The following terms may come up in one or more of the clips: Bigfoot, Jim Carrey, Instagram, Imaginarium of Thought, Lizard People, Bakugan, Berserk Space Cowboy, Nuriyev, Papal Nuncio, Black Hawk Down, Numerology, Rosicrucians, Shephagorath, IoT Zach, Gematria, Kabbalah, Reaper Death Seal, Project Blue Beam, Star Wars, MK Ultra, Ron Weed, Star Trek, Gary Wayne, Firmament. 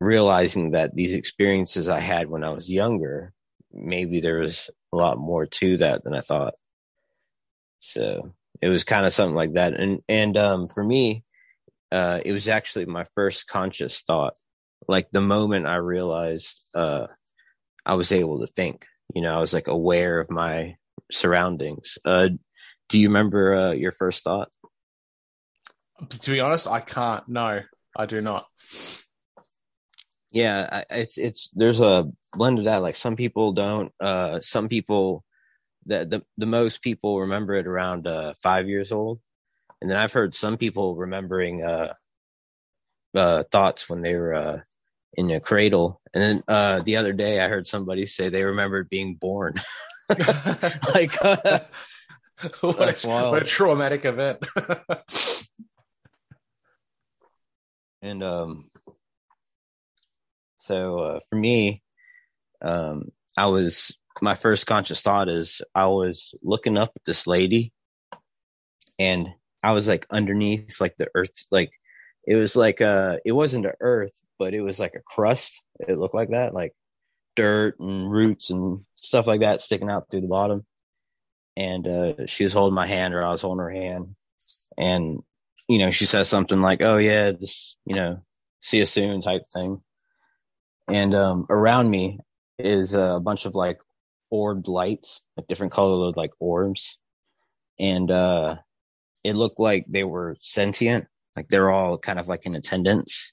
realizing that these experiences I had when I was younger, maybe there was a lot more to that than I thought. So it was kind of something like that. And for me, it was actually my first conscious thought. Like the moment I realized I was able to think, you know, I was like aware of my surroundings. Do you remember your first thought? To be honest, I can't. No, I do not. Yeah, it's there's a blend of that. Like some people don't. Some people, the most people remember it around 5 years old, and then I've heard some people remembering thoughts when they were in a cradle. And then the other day, I heard somebody say they remembered being born. Like what a traumatic event. And so for me, my first conscious thought is I was looking up at this lady, and I was like underneath, like the earth, like It was like it wasn't the earth, but it was like a crust. It looked like that, like dirt and roots and stuff like that sticking out through the bottom. And she was holding my hand, or I was holding her hand. And, you know, she says something like, oh, yeah, just, you know, see you soon type thing. And around me is a bunch of like orb lights, like different colored like orbs. And it looked like they were sentient, like they're all kind of like in attendance.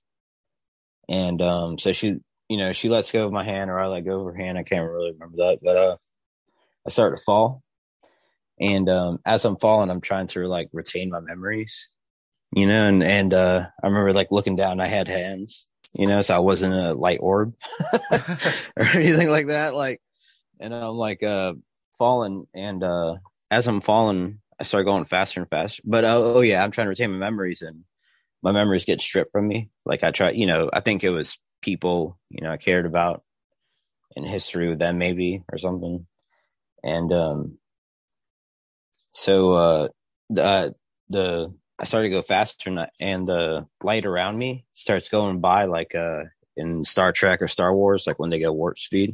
And so she, you know, she lets go of my hand, or I let go of her hand. I can't really remember that, but I started to fall. And as I'm falling, I'm trying to like retain my memories, you know, and I remember like looking down, I had hands, you know, so I wasn't a light orb or anything like that. Like, and I'm like falling, and as I'm falling, I start going faster and faster. But I'm trying to retain my memories, and my memories get stripped from me. Like I try, you know, I think it was people, you know, I cared about in history with them maybe or something. And, I started to go faster, and the light around me starts going by like in Star Trek or Star Wars, like when they go warp speed,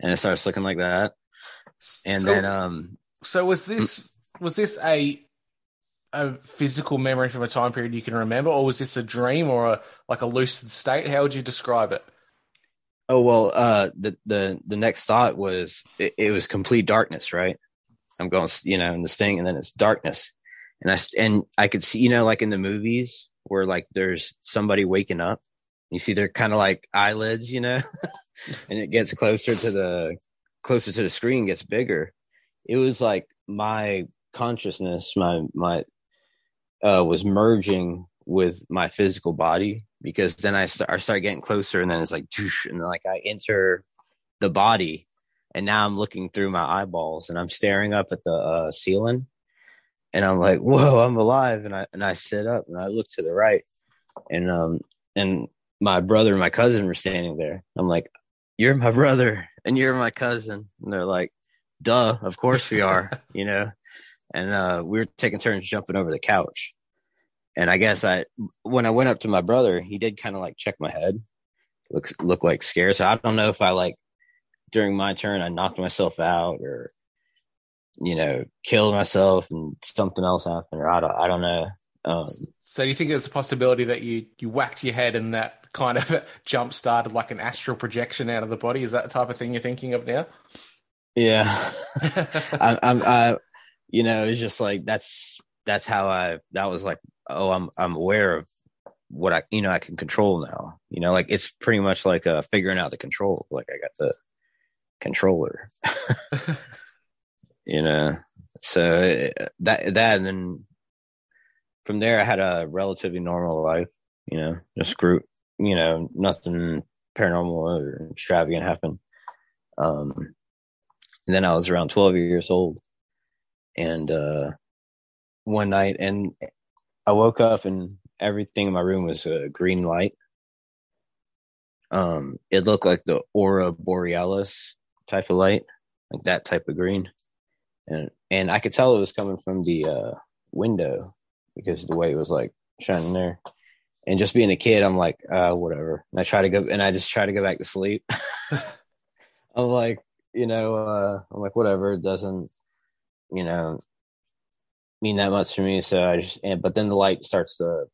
and it starts looking like that. And so was this a physical memory from a time period you can remember, or was this a dream or a lucid state? How would you describe it? Oh well, the next thought was it was complete darkness, right? I'm going, you know, in this thing, and then it's darkness, and I could see, you know, like in the movies where like there's somebody waking up, you see their kind of like eyelids, you know, and it gets closer to the screen, gets bigger. It was like my consciousness, my was merging with my physical body, because then I start getting closer, and then it's like, and then like I enter the body. And now I'm looking through my eyeballs, and I'm staring up at the ceiling, and I'm like, "Whoa, I'm alive!" And I sit up, and I look to the right, and my brother and my cousin were standing there. I'm like, "You're my brother, and you're my cousin," and they're like, "Duh, of course we are," you know. And we were taking turns jumping over the couch, and I guess when I went up to my brother, he did kind of like check my head, look like scared. So I don't know if I like. During my turn, I knocked myself out, or, you know, killed myself, and something else happened, or I don't know. So do you think there's a possibility that you whacked your head and that kind of jump started like an astral projection out of the body? Is that the type of thing you're thinking of now? Yeah. I you know, it's just like, that's how that was like, oh, I'm aware of what I, you know, I can control now, you know, like it's pretty much like figuring out the control. Like I got the controller you know, so that and then from there I had a relatively normal life, you know, just group, you know, nothing paranormal or extravagant happened. And then I was around 12 years old, and one night, and I woke up, and everything in my room was a green light. It looked like the aurora borealis type of light, like that type of green, and I could tell it was coming from the window, because the way it was like shining there. And just being a kid, I'm like whatever, and I just try to go back to sleep. I'm like, you know, I'm like whatever, it doesn't, you know, mean that much to me. So but then the light starts to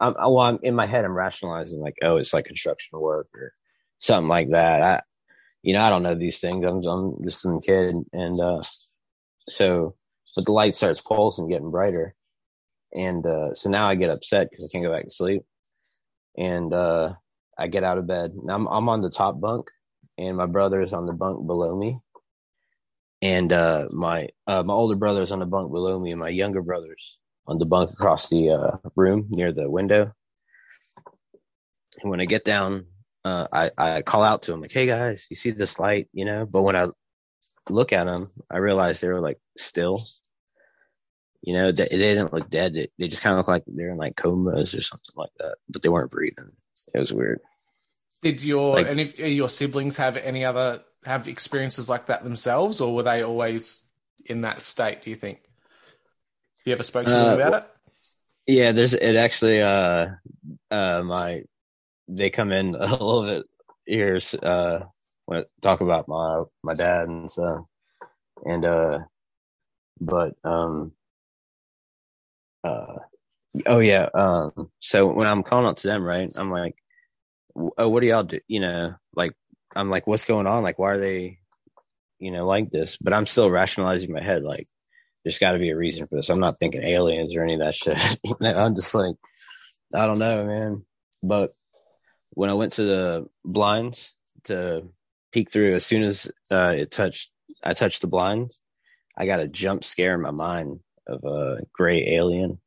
I'm in my head, I'm rationalizing like, oh, it's like construction work or something like that. I don't know these things. I'm just some kid. And but the light starts pulsing, getting brighter. And so now I get upset because I can't go back to sleep. And I get out of bed. And I'm on the top bunk, and my brother is on the bunk below me. And my older brother is on the bunk below me, and my younger brother's on the bunk across the room near the window. And when I get down, I call out to him like, hey guys, you see this light, you know? But when I look at them, I realize they were like still, you know, they didn't look dead. They just kind of look like they're in like comas or something like that, but they weren't breathing. It was weird. Did any of your siblings have have experiences like that themselves, or were they always in that state, do you think? You ever spoke to them about it? Yeah, they come in a little bit here when I talk about my dad and stuff, and so when I'm calling out to them, right, I'm like, oh, what do y'all do? You know, like, I'm like, what's going on? Like, why are they, you know, like this? But I'm still rationalizing in my head, like, there's got to be a reason for this. I'm not thinking aliens or any of that shit. You know, I'm just like, I don't know, man. But when I went to the blinds to peek through, as soon as I touched the blinds, I got a jump scare in my mind of a gray alien.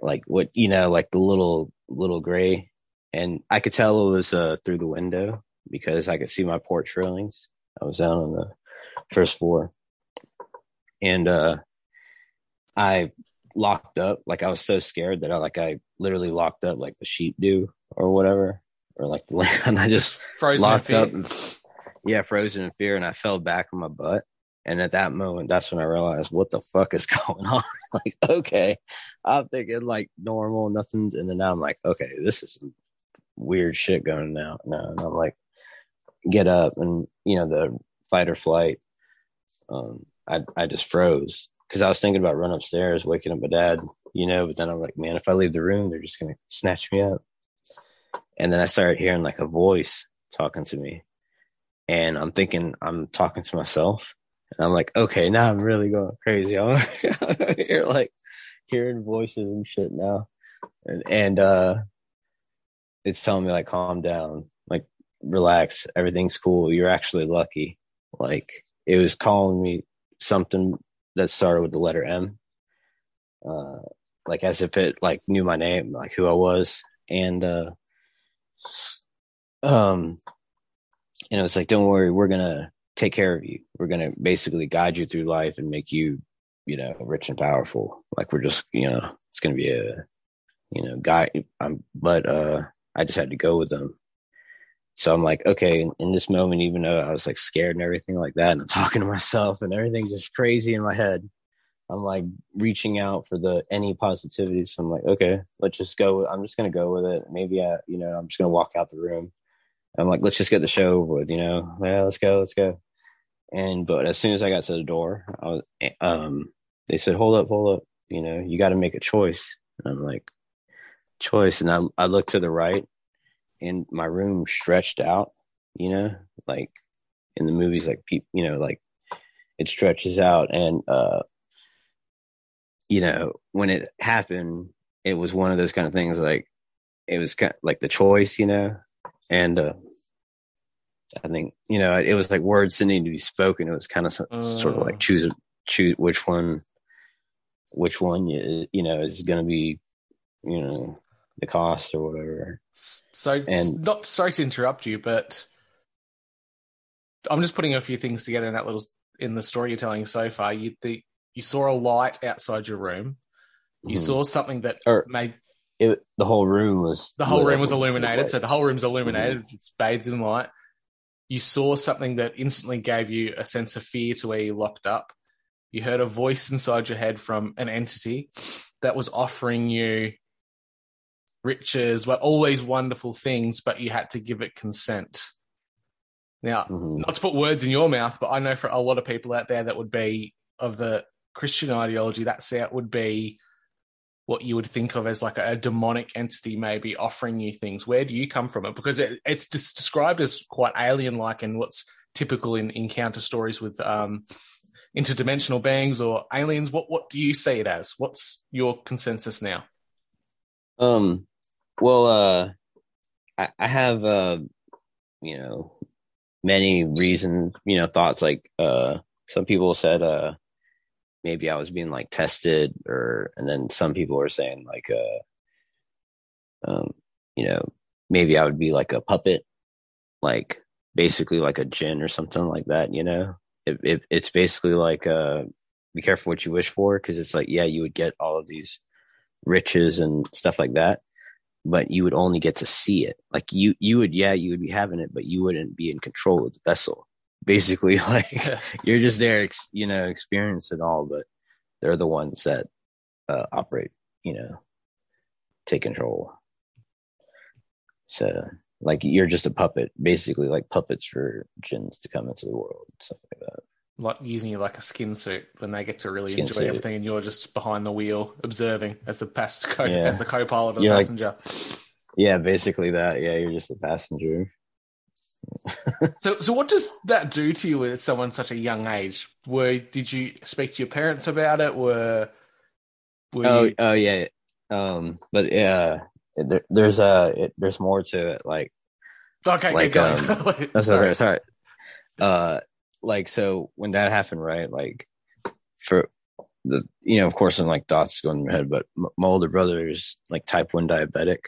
Like, what, you know, like the little gray. And I could tell it was through the window because I could see my porch railings. I was down on the first floor. And I locked up. Like, I was so scared that I literally locked up like the sheep do or whatever, or like the lamb. I just locked up. Frozen in fear. And I fell back on my butt. And at that moment, that's when I realized what the fuck is going on. Like, okay, I'm thinking like normal, nothing. And then now I'm like, okay, this is some weird shit going on now. And I'm like, get up. And, you know, the fight or flight, I just froze because I was thinking about running upstairs, waking up my dad, you know, but then I'm like, man, if I leave the room, they're just going to snatch me up. And then I started hearing like a voice talking to me, and I'm thinking I'm talking to myself, and I'm like, okay, now I'm really going crazy. I'm here, like hearing voices and shit now. And it's telling me like, calm down, like relax. Everything's cool. You're actually lucky. Like, it was calling me something that started with the letter M, like as if it like knew my name, like who I was, and it was like, don't worry, we're gonna take care of you. We're gonna basically guide you through life and make you, you know, rich and powerful. Like, we're just, you know, it's gonna be a, you know, guide. But I just had to go with them. So I'm like, okay, in this moment, even though I was like scared and everything like that, and I'm talking to myself and everything's just crazy in my head, I'm like reaching out for any positivity. So I'm like, okay, let's just go. I'm just going to go with it. Maybe I'm just going to walk out the room. I'm like, let's just get the show over with, you know, yeah, let's go. But as soon as I got to the door, I was, they said, hold up, you know, you got to make a choice. And I'm like, choice. And I looked to the right. And my room stretched out, you know, like in the movies, like, you know, like it stretches out. And, you know, when it happened, it was one of those kind of things, like it was kind of like the choice, you know, and I think, you know, it was like words that needed to be spoken. It was kind of sort of like choose which one, you know, is going to be, you know, the cost or whatever. So, and not sorry to interrupt you, but I'm just putting a few things together in that little, in the story you're telling so far. You saw a light outside your room. You saw something that the whole room was illuminated. So the whole room's illuminated. Mm-hmm. It's bathed in light. You saw something that instantly gave you a sense of fear to where you locked up. You heard a voice inside your head from an entity that was offering you riches, well, all these wonderful things, but you had to give it consent. Now, not to put words in your mouth, but I know for a lot of people out there that would be of the Christian ideology, that would be what you would think of as like a demonic entity maybe offering you things. Where do you come from it? Because it's described as quite alien-like, and what's typical in encounter stories with interdimensional beings or aliens. What do you see it as? What's your consensus now? I have, you know, many reasons, you know, thoughts, like, some people said, maybe I was being like tested, and then some people were saying like, you know, maybe I would be like a puppet, like basically like a djinn or something like that. You know, it's basically like, be careful what you wish for. 'Cause it's like, yeah, you would get all of these riches and stuff like that, but you would only get to see it. Like you would be having it, but you wouldn't be in control of the vessel. Basically, like you're just there, you know, experience it all, but they're the ones that operate you know, take control. So like you're just a puppet, basically, like puppets for djinns to come into the world, stuff like that. Like using you like a skin suit when they get to really skin enjoy suit. Everything, and you're just behind the wheel observing as the as the co-pilot and the passenger. Like, yeah, basically that. Yeah, you're just the passenger. So what does that do to you at someone such a young age? Did you speak to your parents about it? There's more to it. Like, okay, like, that's sorry. Sorry. Like, so when that happened, right? Like, for the, you know, of course, I'm like dots going in my head, but my older brother is like type 1 diabetic.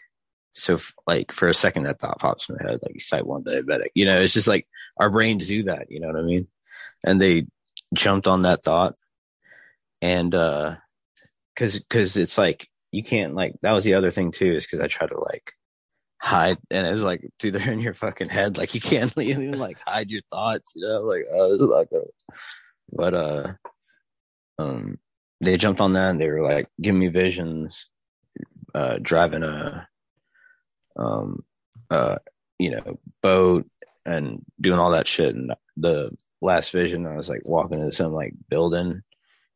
So, like, for a second, that thought pops in my head, like, he's type 1 diabetic. You know, it's just like our brains do that, you know what I mean? And they jumped on that thought. And, cause it's like, you can't, like, that was the other thing, too, is because I try to, like, hide. And it was like, dude, they're in your fucking head. Like, you can't even, like, hide your thoughts, you know? Like, oh, this is not good. But, they jumped on that and they were like, giving me visions, driving a, you know, boat and doing all that shit. And the last vision, I was like walking into some like building, and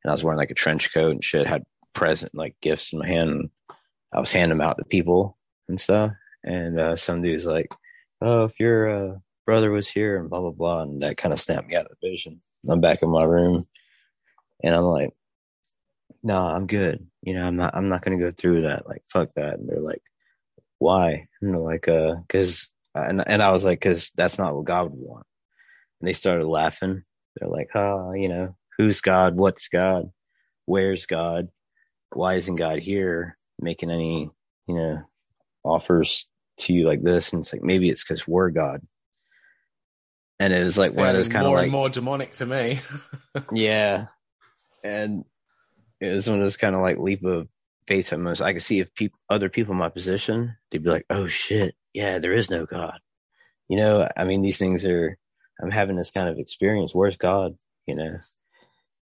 I was wearing like a trench coat and shit, had present like gifts in my hand, and I was handing them out to people and stuff. And some dude's like, oh, if your brother was here and blah blah blah, and that kind of snapped me out of the vision. I'm back in my room and I'm like, nah, I'm good, you know, I'm not gonna go through that, like, fuck that. And they're like, why? You know, like, cause, and I was like, cause that's not what God would want. And they started laughing. They're like, oh, you know, who's God? What's God? Where's God? Why isn't God here making any, you know, offers to you like this? And it's like, maybe it's cause we're God. And it was like, well, it was kind of like more demonic to me. Yeah. And it was one of those kind of like leap of faith almost. I could see if other people in my position, they'd be like, oh shit, yeah, there is no God, you know, I mean, these things are, I'm having this kind of experience, where's God, you know?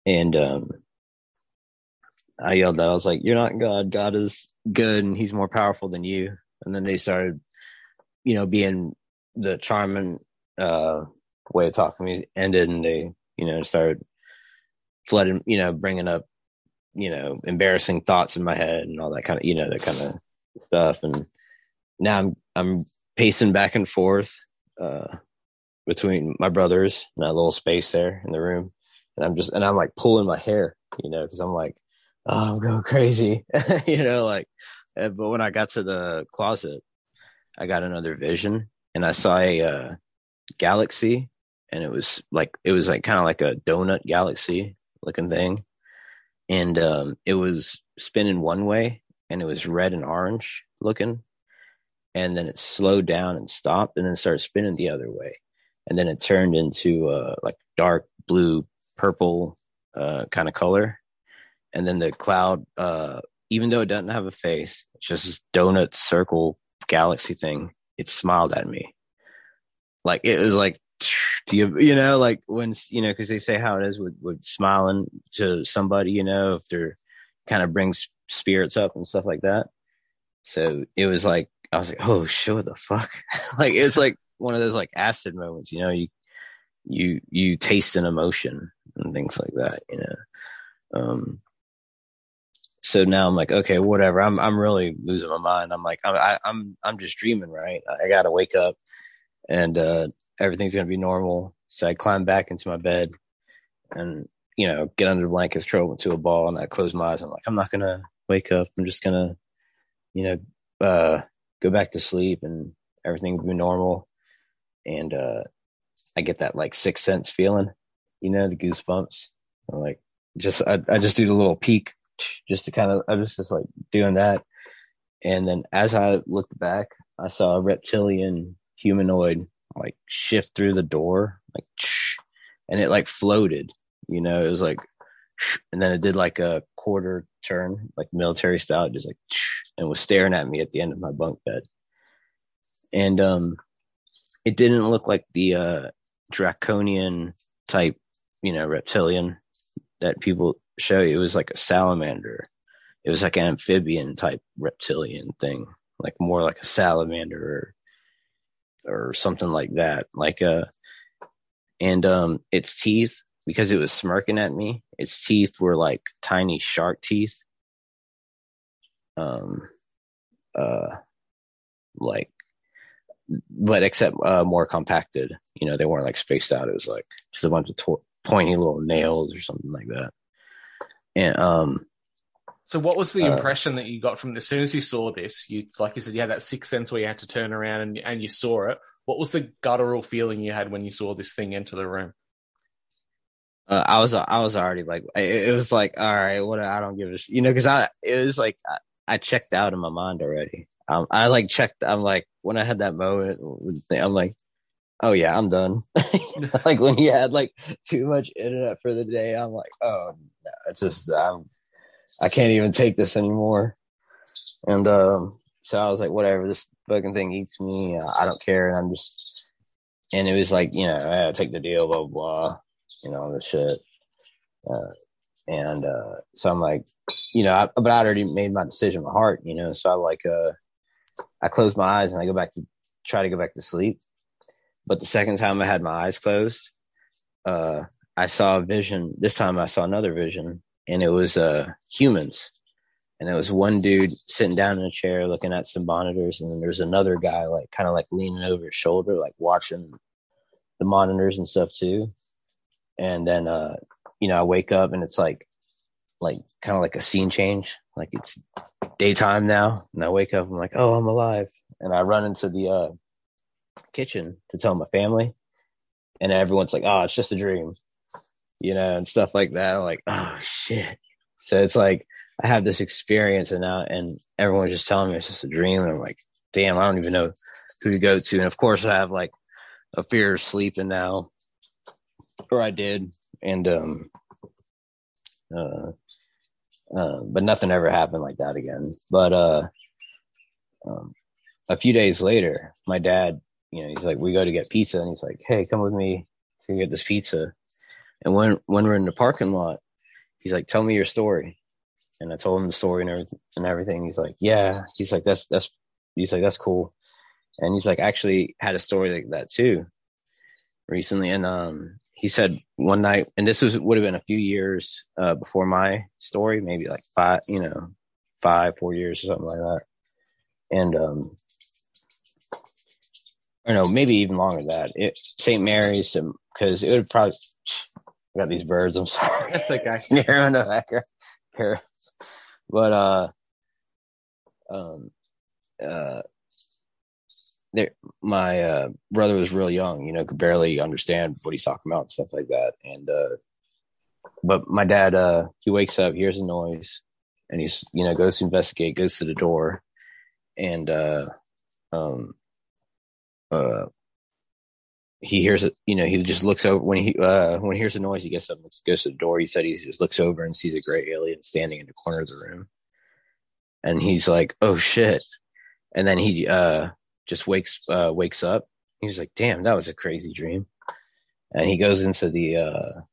And I yelled out, I was like, you're not God, God is good and he's more powerful than you. And then they started, you know, being the charming way of talking to me ended, and they, you know, started flooding, you know, bringing up, you know, embarrassing thoughts in my head and all that kind of, you know, that kind of stuff. And now I'm pacing back and forth between my brothers and that little space there in the room. And I'm like pulling my hair, you know, cause I'm like, oh, I'm going crazy, you know, like, but when I got to the closet, I got another vision and I saw a galaxy, and it was like kind of like a donut galaxy looking thing. And it was spinning one way, and it was red and orange looking. And then it slowed down and stopped, and then started spinning the other way. And then it turned into like dark blue, purple kind of color. And then the cloud, even though it doesn't have a face, it's just this donut circle galaxy thing, it smiled at me. Like, it was like, you know, like when, you know, because they say how it is with smiling to somebody, you know, if they're kind of brings spirits up and stuff like that. So it was like, I was like, oh shit, what the fuck? Like, it's like one of those like acid moments, you know, you taste an emotion and things like that, you know. So now I'm like, okay, whatever. I'm really losing my mind. I'm like, I'm just dreaming, right? I gotta wake up and everything's going to be normal. So I climbed back into my bed and, you know, get under the blankets, curl into a ball, and I close my eyes. I'm like, I'm not going to wake up. I'm just going to, you know, go back to sleep and everything will be normal. And I get that like sixth sense feeling, you know, the goosebumps. I'm like, I just do the little peek just to kind of, I was just like doing that. And then as I looked back, I saw a reptilian humanoid like shift through the door, like, and it like floated, you know, it was like, and then it did like a quarter turn, like military style, just like, and was staring at me at the end of my bunk bed. And it didn't look like the draconian type, you know, reptilian that people show you. It was like a salamander it was like an amphibian type reptilian thing, like more like a salamander or something like that. Like its teeth, because it was smirking at me, its teeth were like tiny shark teeth. But more compacted. You know, they weren't like spaced out. It was like just a bunch of pointy little nails or something like that. And so what was the impression that you got from this? As soon as you saw this, you, like you said, you had that sixth sense where you had to turn around and you saw it. What was the guttural feeling you had when you saw this thing enter the room? I was already like, it was like, all right, what, I don't give a shit, you know, because I checked out in my mind already. I'm like, when I had that moment, I'm like, oh yeah, I'm done. Like when you had like too much internet for the day, I'm like, oh no, it's just, I can't even take this anymore. And so I was like, whatever, this fucking thing eats me. I don't care. And and it was like, you know, I take the deal, blah, blah, blah, you know, the shit. So I'm like, you know, but I already made my decision in my heart, you know, so I like, I closed my eyes and I try to go back to sleep. But the second time I had my eyes closed, I saw a vision. This time I saw another vision, and it was humans. And it was one dude sitting down in a chair looking at some monitors, and then there's another guy like kind of like leaning over his shoulder, like watching the monitors and stuff too. And then you know, I wake up and it's like kind of like a scene change, like it's daytime now. And I wake up, I'm like, oh, I'm alive. And I run into the kitchen to tell my family, and everyone's like, oh, it's just a dream, you know, and stuff like that. I'm like, oh shit. So it's like I have this experience, and everyone's just telling me it's just a dream, and I'm like, damn, I don't even know who to go to. And of course I have like a fear of sleeping now, or I did. And but nothing ever happened like that again. But a few days later, my dad, you know, he's like, we go to get pizza, and he's like, hey, come with me to get this pizza. And when we're in the parking lot, he's like, tell me your story. And I told him the story and everything. He's like, yeah. He's like, that's cool. And he's like, I actually had a story like that too recently. And he said one night, and this would have been a few years before my story, maybe like 4 years or something like that. And or no, maybe even longer than that. St. Mary's, because it would probably, I got these birds, I'm sorry. That's okay. You're in the background. But my brother was real young, you know, could barely understand what he's talking about and stuff like that. And but my dad, he wakes up, hears a noise, and he's, you know, goes to investigate, goes to the door, and he hears it, you know, he just looks over when he hears the noise, he gets up and goes to the door. He said he just looks over and sees a gray alien standing in the corner of the room, and he's like, oh shit. And then he just wakes up. He's like, damn, that was a crazy dream. And he goes into the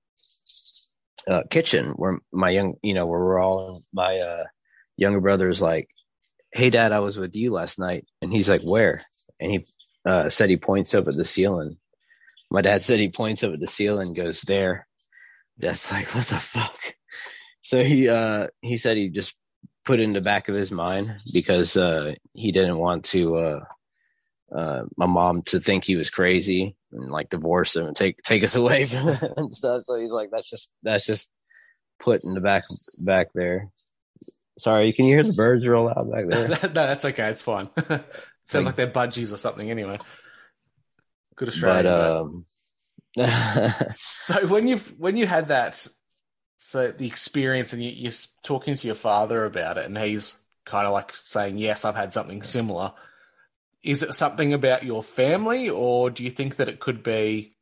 kitchen where we're all, my younger brother's like, hey dad, I was with you last night. And he's like, where? And he said he points up at the ceiling. My dad said he points up at the ceiling, goes there. That's like, what the fuck? So he said he just put in the back of his mind, because he didn't want to my mom to think he was crazy and like divorce him and take us away from it and stuff. So he's like, that's just put in the back there. Sorry, can you hear the birds real loud back there? No, that's okay, it's fine. Sounds like they're budgies or something. Anyway, good Australian. But, so when you had that, so the experience, and you're talking to your father about it, and he's kind of like saying, yes, I've had something similar. Is it something about your family, or do you think that it could be,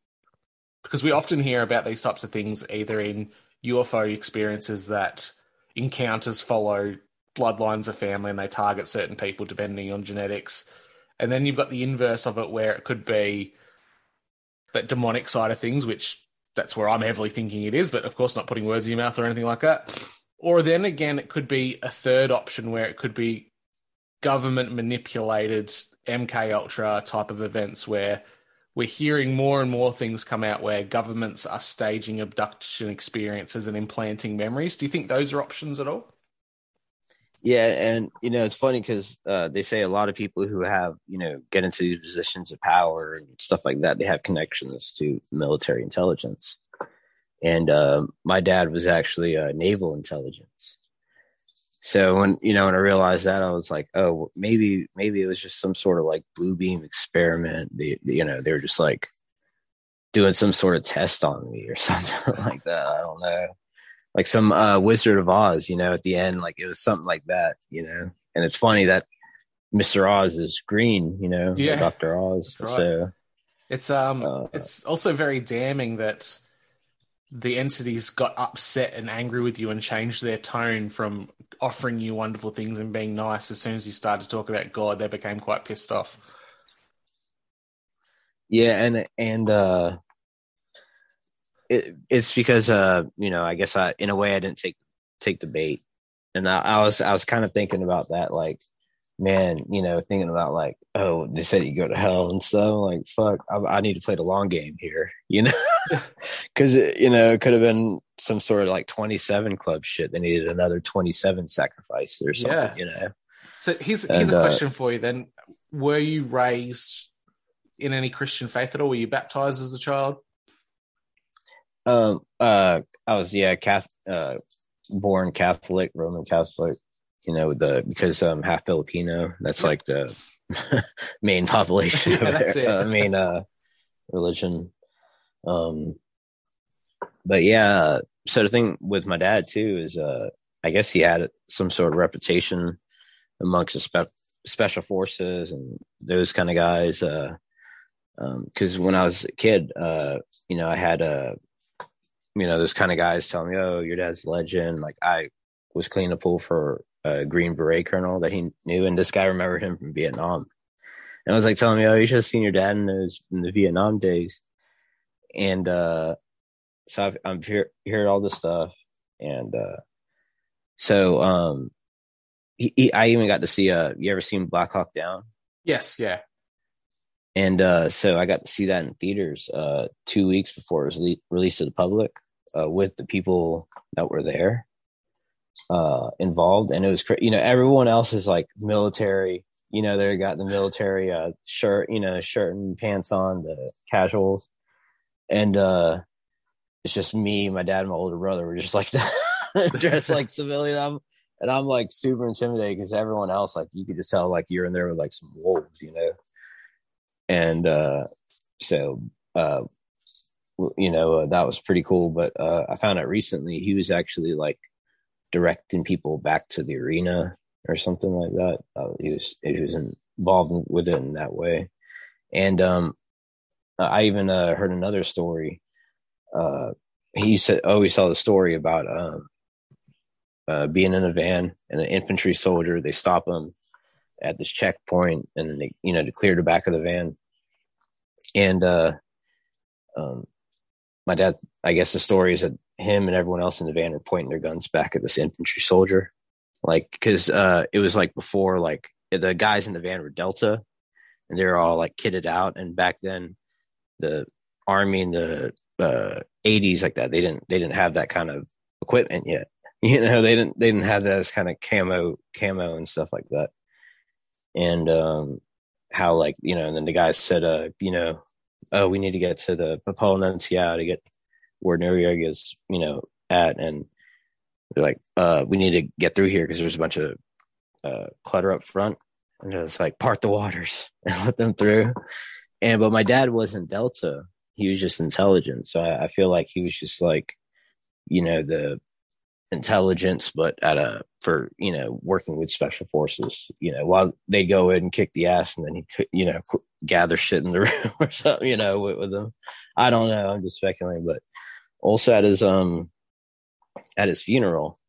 because we often hear about these types of things either in UFO experiences, that encounters follow bloodlines of family and they target certain people depending on genetics. And then you've got the inverse of it, where it could be that demonic side of things, which that's where I'm heavily thinking it is, but of course not putting words in your mouth or anything like that. Or then again, it could be a third option where it could be government manipulated MK Ultra type of events where we're hearing more and more things come out where governments are staging abduction experiences and implanting memories. Do you think those are options at all? Yeah, and, you know, it's funny because they say a lot of people who have, you know, get into these positions of power and stuff like that, they have connections to military intelligence. And my dad was actually naval intelligence. So when, you know, when I realized that, I was like, oh, maybe it was just some sort of like blue beam experiment. You know, they were just like doing some sort of test on me or something like that. I don't know. Like some Wizard of Oz, you know, at the end, like it was something like that, you know. And it's funny that Mr. Oz is green, you know, yeah, like Dr. Oz. That's right. So it's also very damning that the entities got upset and angry with you and changed their tone from offering you wonderful things and being nice. As soon as you started to talk about God, they became quite pissed off. Yeah, and it's because you know, I guess I, in a way, I didn't take the bait, and I was kind of thinking about that, like, man, you know, thinking about like, oh, they said you go to hell and stuff. I'm like, fuck, I need to play the long game here, you know, because you know, it could have been some sort of like 27 Club shit. They needed another 27 sacrifices or something, yeah, you know. So here's a question for you then: were you raised in any Christian faith at all? Were you baptized as a child? I was, yeah, born Catholic, Roman Catholic, you know, because I'm half Filipino. That's like the main population, yeah, that's it. Main religion. But yeah, so the thing with my dad too is, I guess he had some sort of reputation amongst the special forces and those kind of guys. Because when I was a kid, you know, I had you know, those kind of guys telling me, oh, your dad's a legend. Like, I was cleaning a pool for a Green Beret colonel that he knew, and this guy remembered him from Vietnam. And I was like telling me, oh, you should have seen your dad in the Vietnam days. And so I'm hearing all this stuff. And so I even got to see, you ever seen Black Hawk Down? Yes, yeah. And so I got to see that in theaters 2 weeks before it was released to the public, with the people that were there involved. And it was crazy. You know, everyone else is like military. You know, they got the military shirt, you know, shirt and pants on, the casuals. And it's just me, my dad, and my older brother were just like dressed like civilian. And I'm like super intimidated because everyone else, like, you could just tell like you're in there with like some wolves, you know. And so you know, that was pretty cool. But I found out recently he was actually like directing people back to the arena or something like that. He was involved with it in that way. And I even heard another story. He said, "Oh, we saw the story about being in a van and an infantry soldier. They stop him at this checkpoint, and they, you know, to clear the back of the van." And my dad, I guess the story is that him and everyone else in the van were pointing their guns back at this infantry soldier, like, because it was like before, like, the guys in the van were Delta, and they're all like kitted out. And back then, the Army in the 80s, like that, they didn't have that kind of equipment yet. You know, they didn't have that as kind of camo and stuff like that. And how, like, you know, and then the guy said, you know, oh, we need to get to the Papal Nuncio to get where Nuriyev is, you know, at. And they're like, we need to get through here because there's a bunch of clutter up front. And it was like, part the waters and let them through. And but my dad wasn't Delta. He was just intelligent. So I feel like he was just like, you know, the intelligence, but for, you know, working with special forces, you know, while they go in and kick the ass, and then he could, you know, gather shit in the room or something, you know, with them. I don't know, I'm just speculating. But also at his funeral,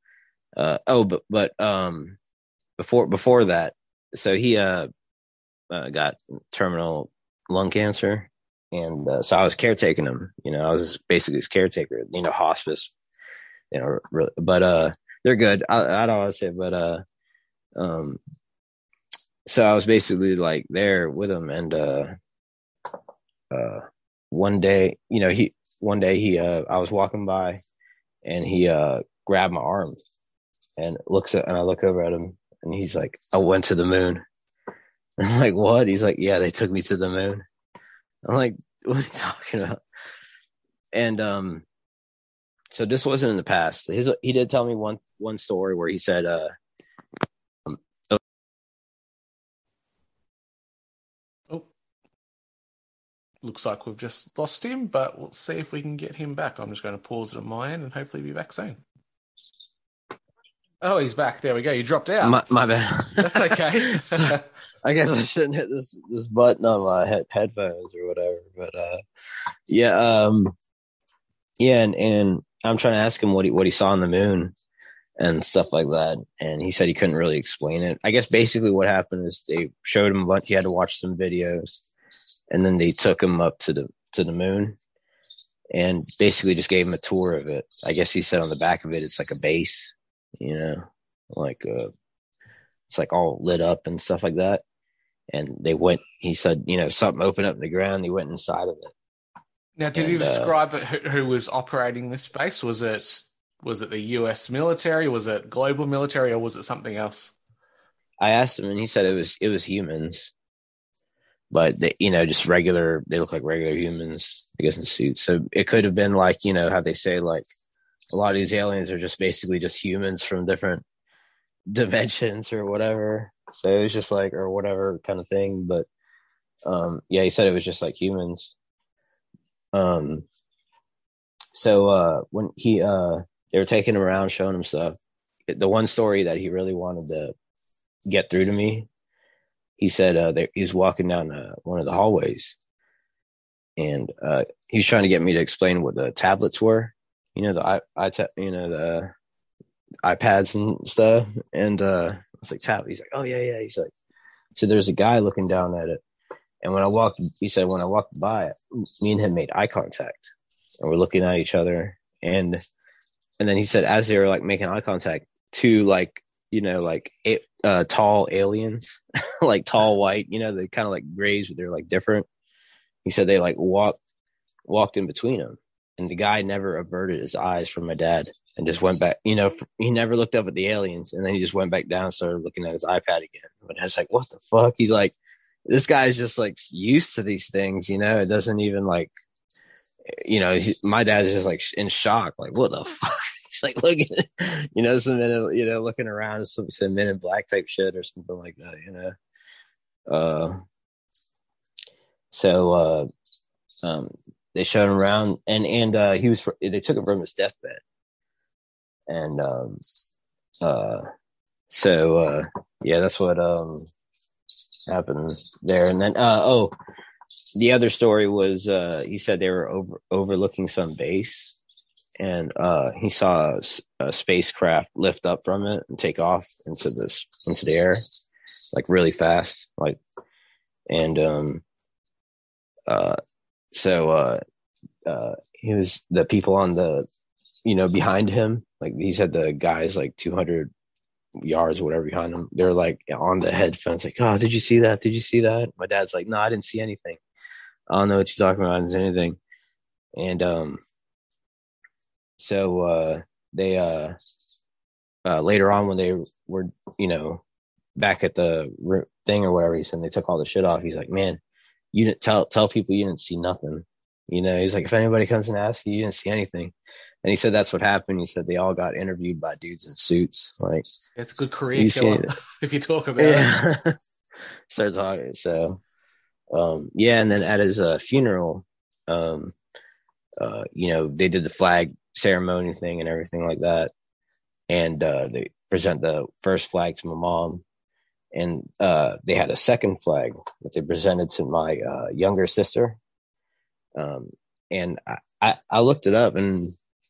before that, so he got terminal lung cancer, and so I was caretaking him, you know, I was basically his caretaker, you know, hospice. You know, but they're good. I don't want to say it, but so I was basically like there with him, and one day, you know, he I was walking by, and he grabbed my arm and I look over at him, and he's like, "I went to the moon." I'm like, "What?" He's like, "Yeah, they took me to the moon." I'm like, "What are you talking about?" And so this wasn't in the past. He did tell me one story where he said, "Oh, looks like we've just lost him, but we'll see if we can get him back." I'm just going to pause it on my end and hopefully be back soon. Oh, he's back. There we go. You dropped out. My bad. That's okay. So, I guess I shouldn't hit this button on my headphones or whatever. But and I'm trying to ask him what he saw on the moon and stuff like that, and he said he couldn't really explain it. I guess basically what happened is they showed him he had to watch some videos, and then they took him up to the moon and basically just gave him a tour of it. I guess he said on the back of it, it's like a base, you know, like it's like all lit up and stuff like that. And they went, he said, you know, something opened up in the ground. They went inside of it. Now, did he describe who was operating this space? Was it the U.S. military? Was it global military, or was it something else? I asked him, and he said it was humans, but they, you know, just regular. They look like regular humans, I guess, in suits. So it could have been like, you know, how they say like a lot of these aliens are basically humans from different dimensions or whatever. So it was just like, or whatever kind of thing. But yeah, he said it was just like humans. So when he they were taking him around, showing him stuff. The one story that he really wanted to get through to me, he said he was walking down one of the hallways, and he was trying to get me to explain what the tablets were, you know, the iPads and stuff. And I was like, "Tablet?" He's like, "Oh yeah, yeah." He's like, "So there's a guy looking down at it." And when I walked by, me and him made eye contact, and we're looking at each other. And then he said, as they were like making eye contact, two like, you know, like tall aliens, like tall white, you know, they kind of like grays, but they're like different. He said they like walked in between them, and the guy never averted his eyes from my dad and just went back. You know, he never looked up at the aliens, and then he just went back down and started looking at his iPad again. But I was like, "What the fuck?" He's like, "This guy's just like used to these things, you know, it doesn't even like, you know," my dad's just like in shock, like, "What the fuck?" He's like looking, you know, some men, you know, looking around, some Men in Black type shit or something like that, you know. They showed him around, and they took him from his deathbed, and yeah, that's what happened there. And then the other story was he said they were overlooking some base, and he saw a spacecraft lift up from it and take off into the air, like really fast, like. And he was the people on the, you know, behind him, like he said the guys like 200 yards or whatever behind them, they're like on the head fence, like, "Oh, did you see that? Did you see that?" My dad's like, "No, I didn't see anything. I don't know what you're talking about. Is anything?" And they later on when they were, you know, back at the thing or whatever, he said they took all the shit off. He's like, "Man, you didn't tell people you didn't see nothing." You know, he's like, "If anybody comes and asks you, you didn't see anything." And he said that's what happened. He said they all got interviewed by dudes in suits. Like, it's a good career killer if you talk about it. Start talking. So, yeah. And then at his funeral, you know, they did the flag ceremony thing and everything like that. And they present the first flag to my mom. And they had a second flag that they presented to my younger sister. And I looked it up, and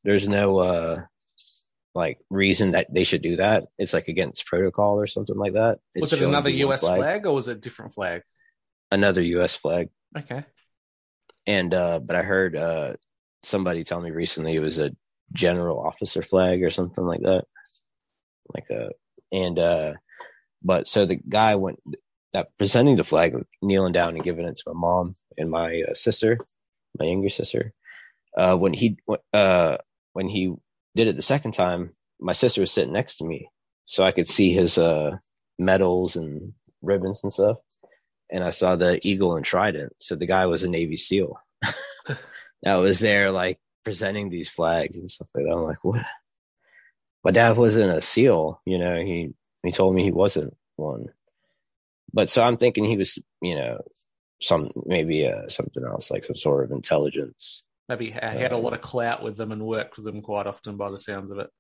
there's no like reason that they should do that. It's like against protocol or something like that. Was it another U.S. flag, or was it a different flag? Another U.S. flag. Okay. And but I heard somebody tell me recently it was a general officer flag or something like that. But so the guy went presenting the flag, kneeling down and giving it to my mom and my sister, my younger sister. When he did it the second time, my sister was sitting next to me, so I could see his medals and ribbons and stuff. And I saw the eagle and trident. So the guy was a Navy SEAL that was there, like presenting these flags and stuff like that. I'm like, what? My dad wasn't a SEAL, you know. He told me he wasn't one. But so I'm thinking he was, you know, something else, like some sort of intelligence. Maybe had a lot of clout with them and worked with them quite often, by the sounds of it.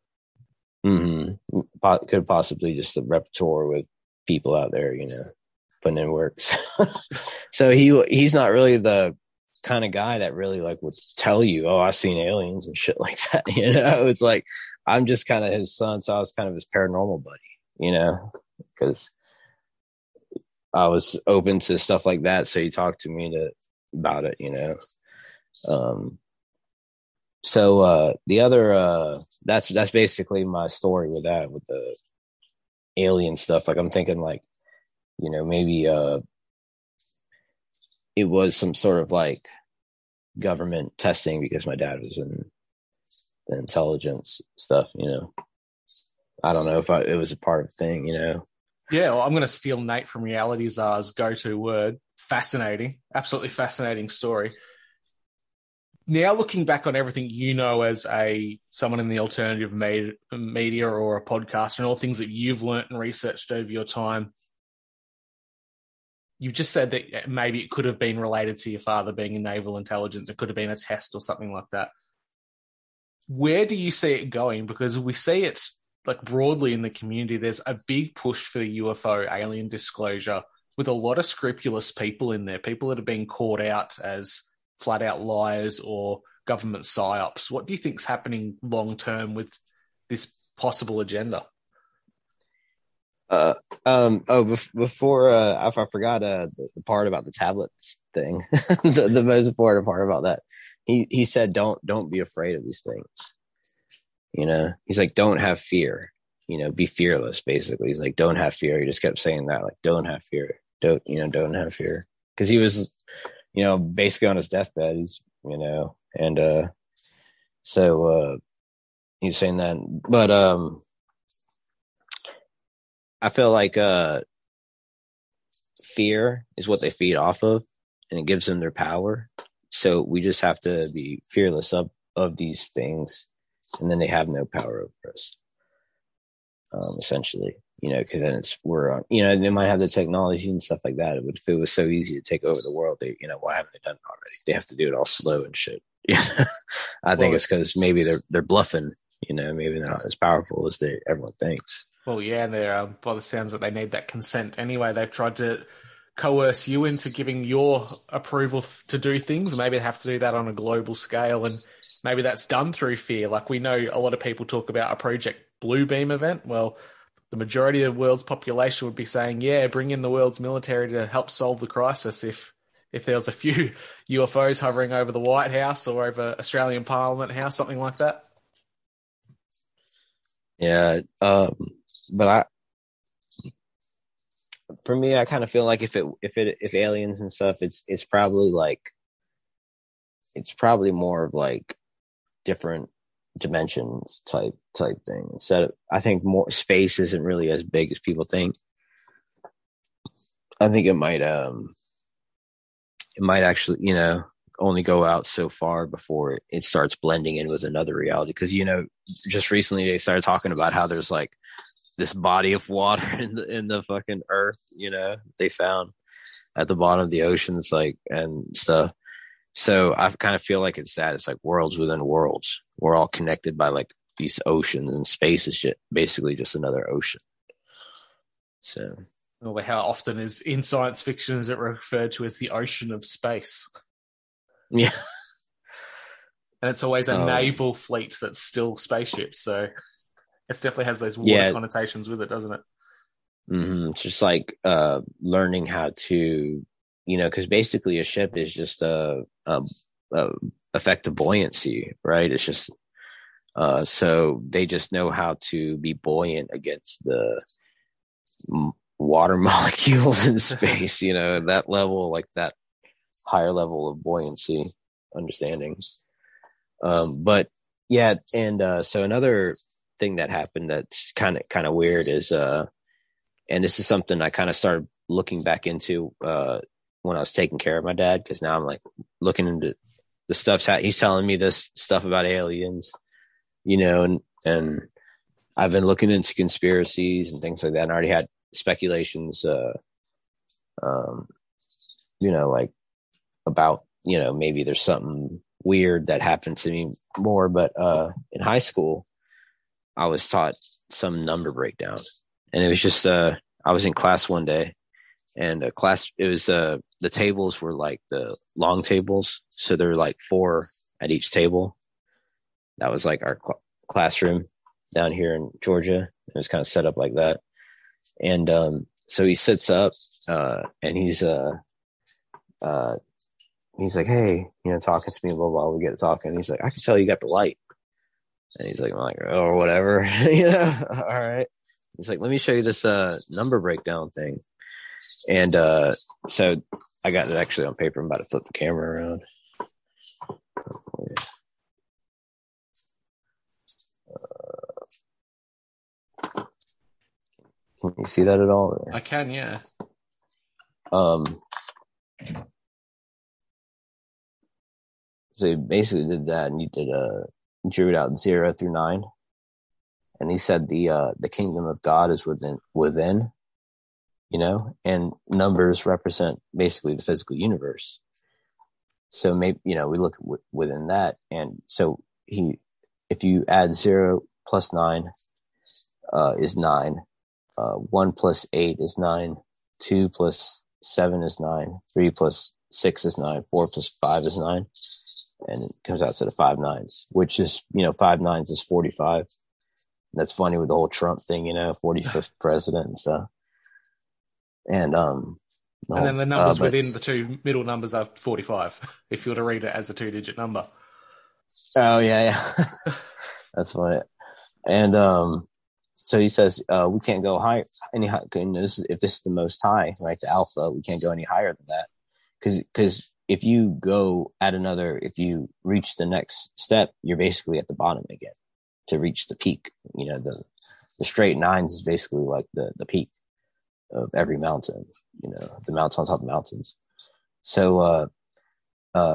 Mm-hmm. Could possibly just the repertoire with people out there, you know, putting in works. So he's not really the kind of guy that really like would tell you, oh, I've seen aliens and shit like that. You know, it's like I'm just kind of his son, so I was kind of his paranormal buddy, you know, because I was open to stuff like that. So he talked to me about it, you know. That's basically my story with that, with the alien stuff. Like I'm thinking like, you know, maybe it was some sort of like government testing because my dad was in the intelligence stuff, you know. I don't know if it was a part of the thing, you know. Yeah, well, I'm going to steal Nate from Reality Czar's go-to word. Fascinating. Absolutely fascinating story. Now looking back on everything you know as someone in the alternative media or a podcaster and all the things that you've learnt and researched over your time, you've just said that maybe it could have been related to your father being in naval intelligence. It could have been a test or something like that. Where do you see it going? Because we see it like broadly in the community. There's a big push for UFO alien disclosure with a lot of scrupulous people in there, people that have been caught out as flat out liars or government psyops. What do you think's happening long term with this possible agenda? If I forgot the part about the tablet thing, the most important part about that, he said don't be afraid of these things. You know, he's like, don't have fear. You know, be fearless. Basically, he's like, don't have fear. He just kept saying that, like, don't have fear. Don't have fear, because he was, you know, basically on his deathbed, he's, you know, and so he's saying that. But I feel like fear is what they feed off of, and it gives them their power. So we just have to be fearless of these things, and then they have no power over us, essentially. You know, because then they might have the technology and stuff like that. But if it was so easy to take over the world, why haven't they done it already? They have to do it all slow and shit. I think it's because maybe they're bluffing. You know, maybe they're not as powerful as everyone thinks. Well, yeah, and they're by the sounds that they need that consent anyway. They've tried to coerce you into giving your approval to do things. Maybe they have to do that on a global scale, and maybe that's done through fear. Like we know, a lot of people talk about a Project Blue Beam event. Well, the majority of the world's population would be saying, yeah, bring in the world's military to help solve the crisis if there was a few UFOs hovering over the White House or over Australian Parliament House, something like that. Yeah, but for me, I kind of feel like if aliens and stuff, it's probably like, it's probably more of like different dimensions type thing. So I think more space isn't really as big as people think. I think it might actually, you know, only go out so far before it starts blending in with another reality. Because, you know, just recently they started talking about how there's like this body of water in the fucking earth, you know, they found at the bottom of the oceans, like, and stuff. So I kind of feel like it's that. It's like worlds within worlds. We're all connected by like these oceans, and space is basically just another ocean. So, well, how often is in science fiction is it referred to as the ocean of space? Yeah, and it's always a naval fleet that's still spaceships. So it definitely has those water connotations with it, doesn't it? Mm-hmm. It's just like learning how to, you know, because basically a ship is just effect of buoyancy, right? It's just So they just know how to be buoyant against the water molecules in space, you know, that level, like that higher level of buoyancy understanding. But yeah. And, so another thing that happened that's kind of weird is, and this is something I kind of started looking back into, when I was taking care of my dad, because now I'm like looking into the stuff. He's telling me this stuff about aliens, you know, and I've been looking into conspiracies and things like that. And I already had speculations, you know, like about, you know, maybe there's something weird that happened to me more. But in high school, I was taught some number breakdown, and it was just I was in class one day, and a class, it was the tables were like the long tables, so there were like four at each table. That was like our classroom down here in Georgia. It was kind of set up like that. And so he sits up and he's like, hey, you know, talking to me, blah, blah, we get to talking. And he's like, I can tell you got the light. And he's like, oh, whatever. You know, all right. He's like, let me show you this number breakdown thing. And so I got it actually on paper. I'm about to flip the camera around. Can you see that at all? Or? I can, yeah. So he basically did that, and you did drew it out 0 through 9, and he said the kingdom of God is within, you know, and numbers represent basically the physical universe. So maybe, you know, we look within that, and so if you add 0 plus 9 is 9. 1 plus 8 is 9. 2 plus 7 is 9. 3 plus 6 is 9. 4 plus 5 is 9. And it comes out to the 5 9s, which is, you know, 5 9s is 45. And that's funny with the whole Trump thing, you know, 45th president and stuff. And then the numbers within the two middle numbers are 45, if you were to read it as a 2-digit number. Oh, yeah. That's funny. And, so he says, we can't go higher. If this is the most high, like the alpha, we can't go any higher than that. Because if you go at another, if you reach the next step, you're basically at the bottom again to reach the peak. You know, the straight 9s is basically like the peak of every mountain, you know, the mountains on top of mountains. So,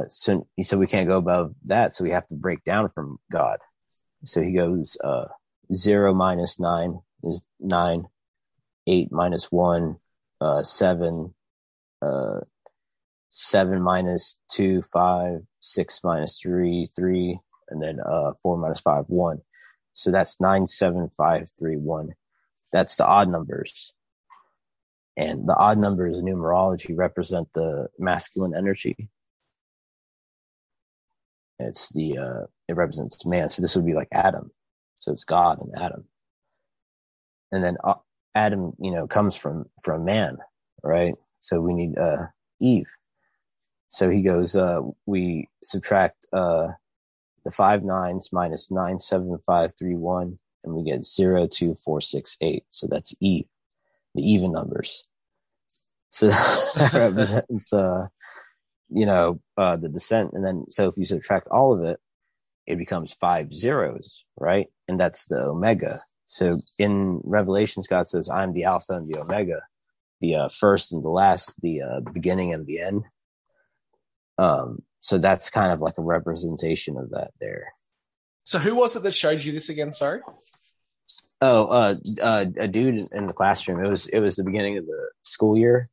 so he said, we can't go above that. So we have to break down from God. So he goes, 0 minus 9 is 9, 8 minus 1, 7, 7 minus 2, 5, 6 minus 3, 3, and then 4 minus 5, 1. So that's 9, 7, 5, 3, 1. That's the odd numbers, and the odd numbers in numerology represent the masculine energy. It's the it represents man. So this would be like Adam. So it's God and Adam. And then Adam, you know, comes from man, right? So we need Eve. So he goes, we subtract the 5 9s minus 9 7 5 3 1, and we get 0 2 4 6 8. So that's Eve, the even numbers. So that represents, you know, the descent. And then so if you subtract all of it, it becomes 5 zeros, right? And that's the omega. So in Revelations, God says, I'm the Alpha and the Omega, the first and the last, the beginning and the end. So that's kind of like a representation of that there. So who was it that showed you this again? Sorry. Oh, a dude in the classroom. It was the beginning of the school year.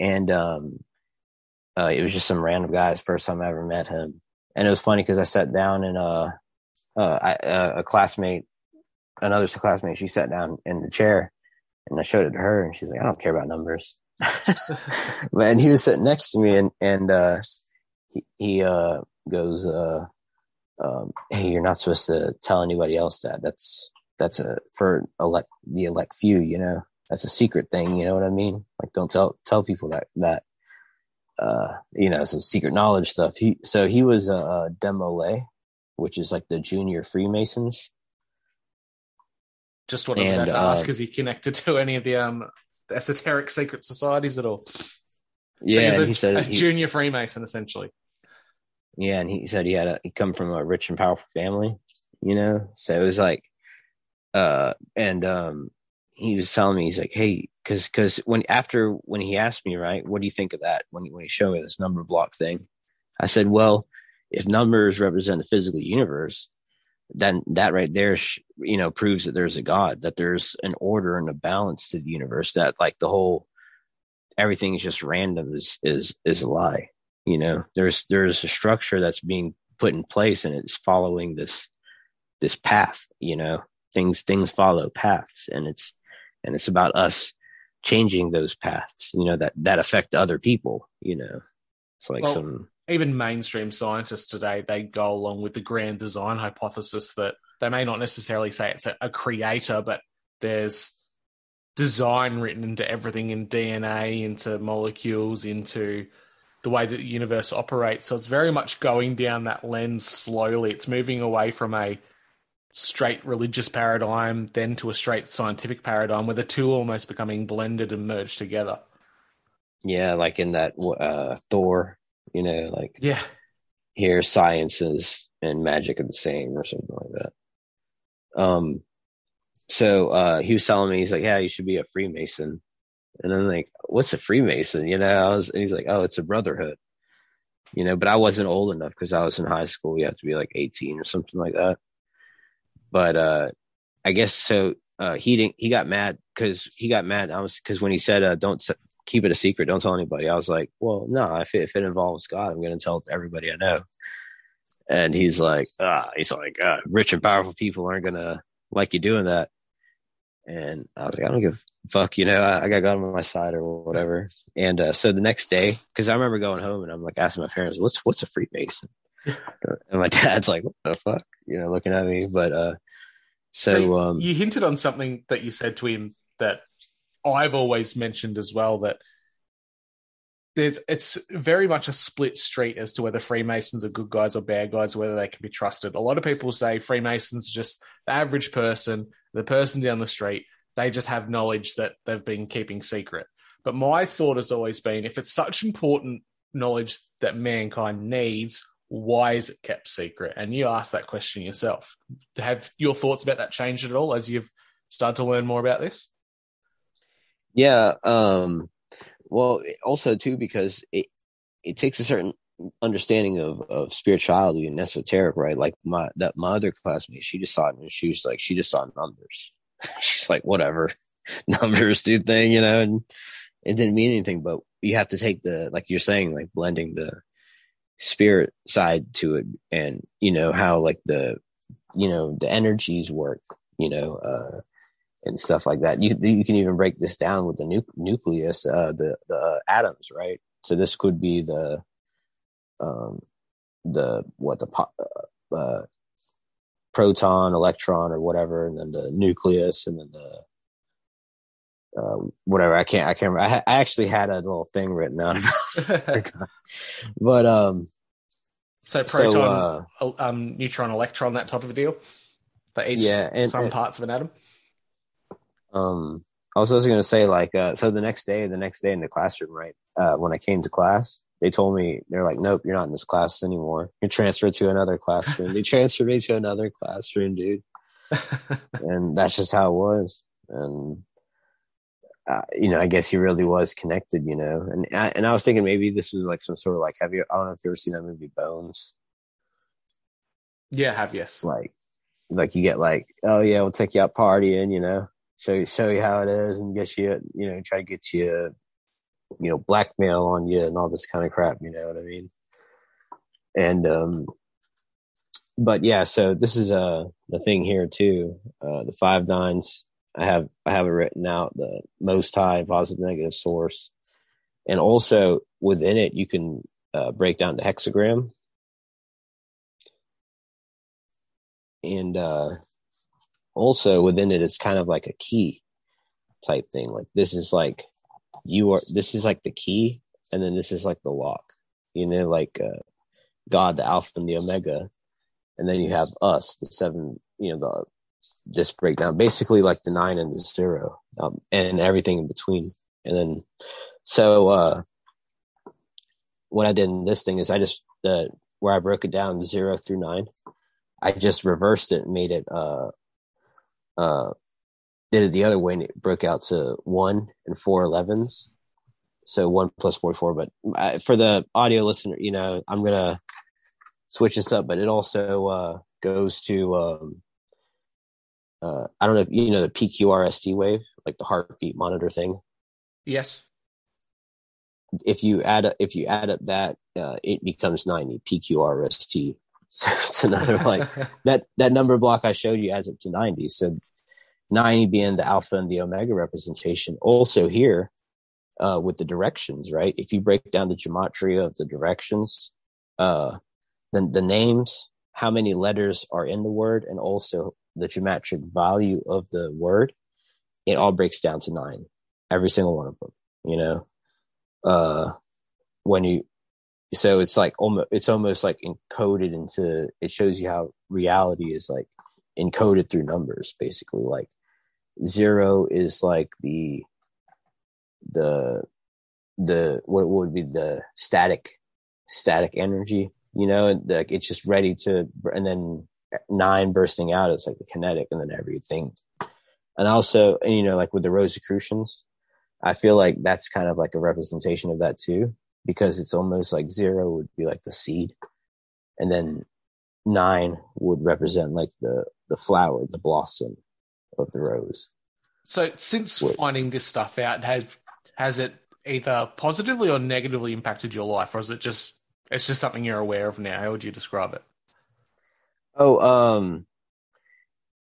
And it was just some random guy's first time I ever met him. And it was funny because I sat down and another classmate, she sat down in the chair, and I showed it to her, and she's like, I don't care about numbers. And he was sitting next to me, and he goes, hey, you're not supposed to tell anybody else that. That's a for the elect few, you know. That's a secret thing, you know what I mean? Like, don't tell people that. You know, some secret knowledge stuff. He was a Demolay, which is like the junior Freemasons. Just what I was about to ask, is he connected to any of the esoteric secret societies at all? Yeah, so he's a junior Freemason, essentially. Yeah, and he said he come from a rich and powerful family, you know? So it was like, he was telling me, he's like, hey, because when he asked me, right, what do you think of that when he showed me this number block thing? I said, well, if numbers represent the physical universe, then that right there, you know, proves that there's a God, that there's an order and a balance to the universe, that like the whole, everything is just random is a lie. You know, there's a structure that's being put in place and it's following this path, you know, things follow paths, and it's about us changing those paths, you know, that affect other people, you know. It's like, well, even mainstream scientists today, they go along with the grand design hypothesis that they may not necessarily say it's a creator, but there's design written into everything, in DNA, into molecules, into the way that the universe operates. So it's very much going down that lens slowly. It's moving away from a straight religious paradigm then to a straight scientific paradigm, where the two almost becoming blended and merged together. Yeah, like in that Thor, you know, like, yeah, here sciences and magic are the same or something like that. So he was telling me, he's like, yeah, you should be a Freemason. And I'm like, what's a Freemason? You know, and he's like, oh, it's a brotherhood. You know, but I wasn't old enough because I was in high school. You have to be like 18 or something like that. But I guess so. He got mad. Because when he said, "Don't keep it a secret, don't tell anybody," I was like, "Well, no. If it involves God, I'm going to tell everybody I know." And he's like, "Rich and powerful people aren't going to like you doing that." And I was like, "I don't give a fuck," you know. I got God on my side or whatever. And so the next day, because I remember going home and I'm like asking my parents, "What's a Freemason?" And my dad's like, "What the fuck?" You know, looking at me. But so you hinted on something that you said to him that I've always mentioned as well, that it's very much a split street as to whether Freemasons are good guys or bad guys, whether they can be trusted. A lot of people say Freemasons are just the average person, the person down the street. They just have knowledge that they've been keeping secret. But my thought has always been, if it's such important knowledge that mankind needs, why is it kept secret? And you asked that question yourself. Have your thoughts about that changed at all as you've started to learn more about this? Yeah. Well, also too, because it takes a certain understanding of spirituality and esoteric, right? Like my other classmate, she just saw it and she was like, she just saw numbers. She's like, whatever, numbers, dude, thing, you know, and it didn't mean anything. But you have to take the, like you're saying, like blending the spirit side to it, and you know how like the, you know, the energies work, you know, and stuff like that. You can even break this down with the nucleus, the atoms, right? So this could be the proton, electron, or whatever, and then the nucleus, and then the whatever. I can't remember. I actually had a little thing written out about but so proton, neutron, electron, that type of a deal. For each, yeah, and some parts of an atom. I was also going to say, like, so the next day in the classroom, right? When I came to class, they told me, they're like, "Nope, you're not in this class anymore. You're transferred to another classroom." They transferred me to another classroom, dude. And that's just how it was. And you know, I guess he really was connected, you know. And I was thinking maybe this was like some sort of like, I don't know if you've ever seen that movie Bones. Yeah, I have, yes. Like you get like, oh yeah, we'll take you out partying, you know, show you how it is, and get you, you know, try to get you, you know, blackmail on you and all this kind of crap, you know what I mean? And but yeah, so this is the thing here too, the five nines. I have it written out, the most high, positive, negative source. And also within it, you can break down the hexagram. And also within it, it's kind of like a key type thing. Like this is like the key. And then this is like the lock, you know, like God, the Alpha and the Omega. And then you have us, the seven, you know, this breakdown, basically like the 9 and the 0, and everything in between. And then, so what I did in this thing is I just, where I broke it down 0 through 9, I just reversed it and made it, did it the other way, and it broke out to 1 and 4 11s. So 1 plus 4 4. But for the audio listener, you know, I'm going to switch this up, but it also goes to, I don't know if you know the PQRST wave, like the heartbeat monitor thing. Yes. If you add up that, it becomes 90 PQRST. So it's another like that number block I showed you adds up to 90. So 90 being the alpha and the omega representation. Also here with the directions, right? If you break down the gematria of the directions, then the names, how many letters are in the word, and also the geometric value of the word, it all breaks down to 9, every single one of them, you know? So it's like almost like encoded into, it shows you how reality is like encoded through numbers, basically. Like 0 is like the what would be the static energy, you know, and like it's just ready to, and then 9 bursting out, it's like the kinetic, and then everything. And also, you know, like with the Rosicrucians, I feel like that's kind of like a representation of that too, because it's almost like 0 would be like the seed, and then 9 would represent like the flower, the blossom of the rose. So since finding this stuff out, has it either positively or negatively impacted your life, or is it just, it's just something you're aware of now? How would you describe it? Oh,